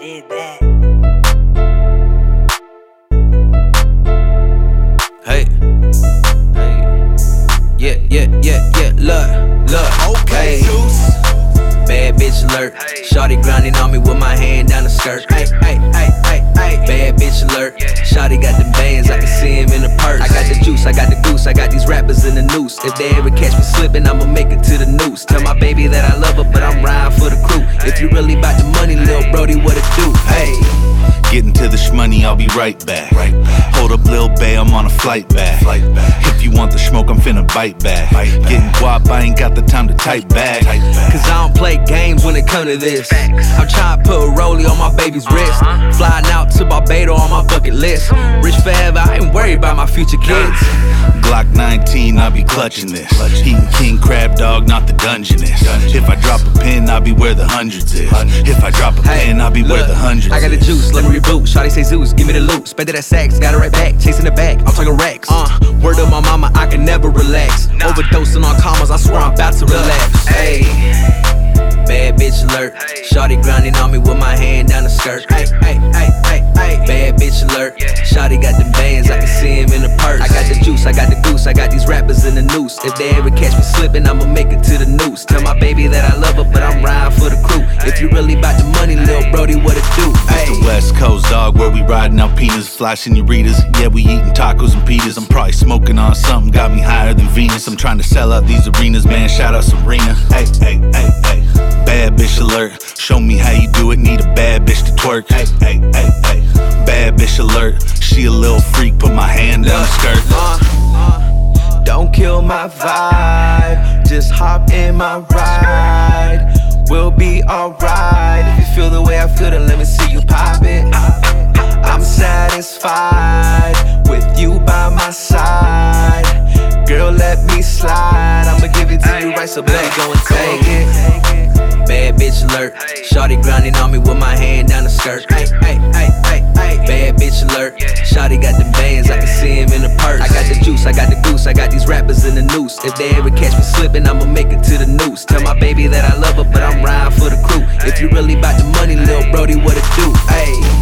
did that. Hey, hey, yeah, look, okay. Bad bitch alert, shawty grinding on me with my hand down the skirt. Hey, bad bitch alert, shawty got them bands, I can see him in the purse. I got the juice, I got the goose, I got these rappers in the noose. If they ever catch me slipping, I'ma make it to the noose. Tell my baby that I love her, but I'm riding for the crew. If you really bout the money, Lil Brody, what it do? Hey, getting to the shmoney, I'll be right back. Hold up, Lil Bae, I'm on a flight back. If you want the smoke, I'm finna bite back. Getting guap, I ain't got the time to type back. Cause I don't play games when it come to this. I'm tryna put a rollie on my baby's wrist. Flying out to Barbados on my bucket list. Rich forever, I ain't worried about my future kids. Glock 19, I'll be clutching this. Eating king crab dog, not the dungeness. If I drop a pin, I'll be where the hundreds is. If I drop a pin, I'll be where the hundreds is. I got the juice, let me reboot. Shawty say Zeus, give me the loot. Spend that sax, got it right back. Chasing the back, I'm talking racks. Word up my mama, I can never relax. Overdosing on commas, I swear I'm about to relax. Ayy. Bad bitch alert, shawty grinding on me with my hand down the skirt. Bad bitch alert, shawty got them bands, I can see him in the purse. I got the juice, I got the goose, I got these rappers in the noose. If they ever catch me slipping, I'ma make it to the noose. Tell my baby that I love her, but I'm riding for the crew. If you really bout the money, Lil Brody, what it do? It's the West Coast, dog, where we riding alpinas, fly senoritas. Yeah, we eating tacos and pitas. I'm probably smoking on something, got me higher than Venus. I'm trying to sell out these arenas, man, shout out Serena. Bad bitch alert, show me how you do it, need a bad bitch to twerk. Bad bitch alert, she a little freak, put my hand down the skirt. Don't kill my vibe, just hop in my ride. We'll be alright, if you feel the way I feel, then let me see you pop it. I'm satisfied, with you by my side. Girl, let me slide, I'ma give it to you right, so baby, go and take it. Bad bitch alert, shawty grinding on me with my hand down the skirt. Bad bitch alert, shawty got them bands, I can see him in the purse. I got the juice, I got the goose, I got these rappers in the noose. If they ever catch me slipping, I'ma make it to the noose. Tell my baby that I love her, but I'm riding for the crew. If you really bout the money, Lil Brody, what it do? Ayy.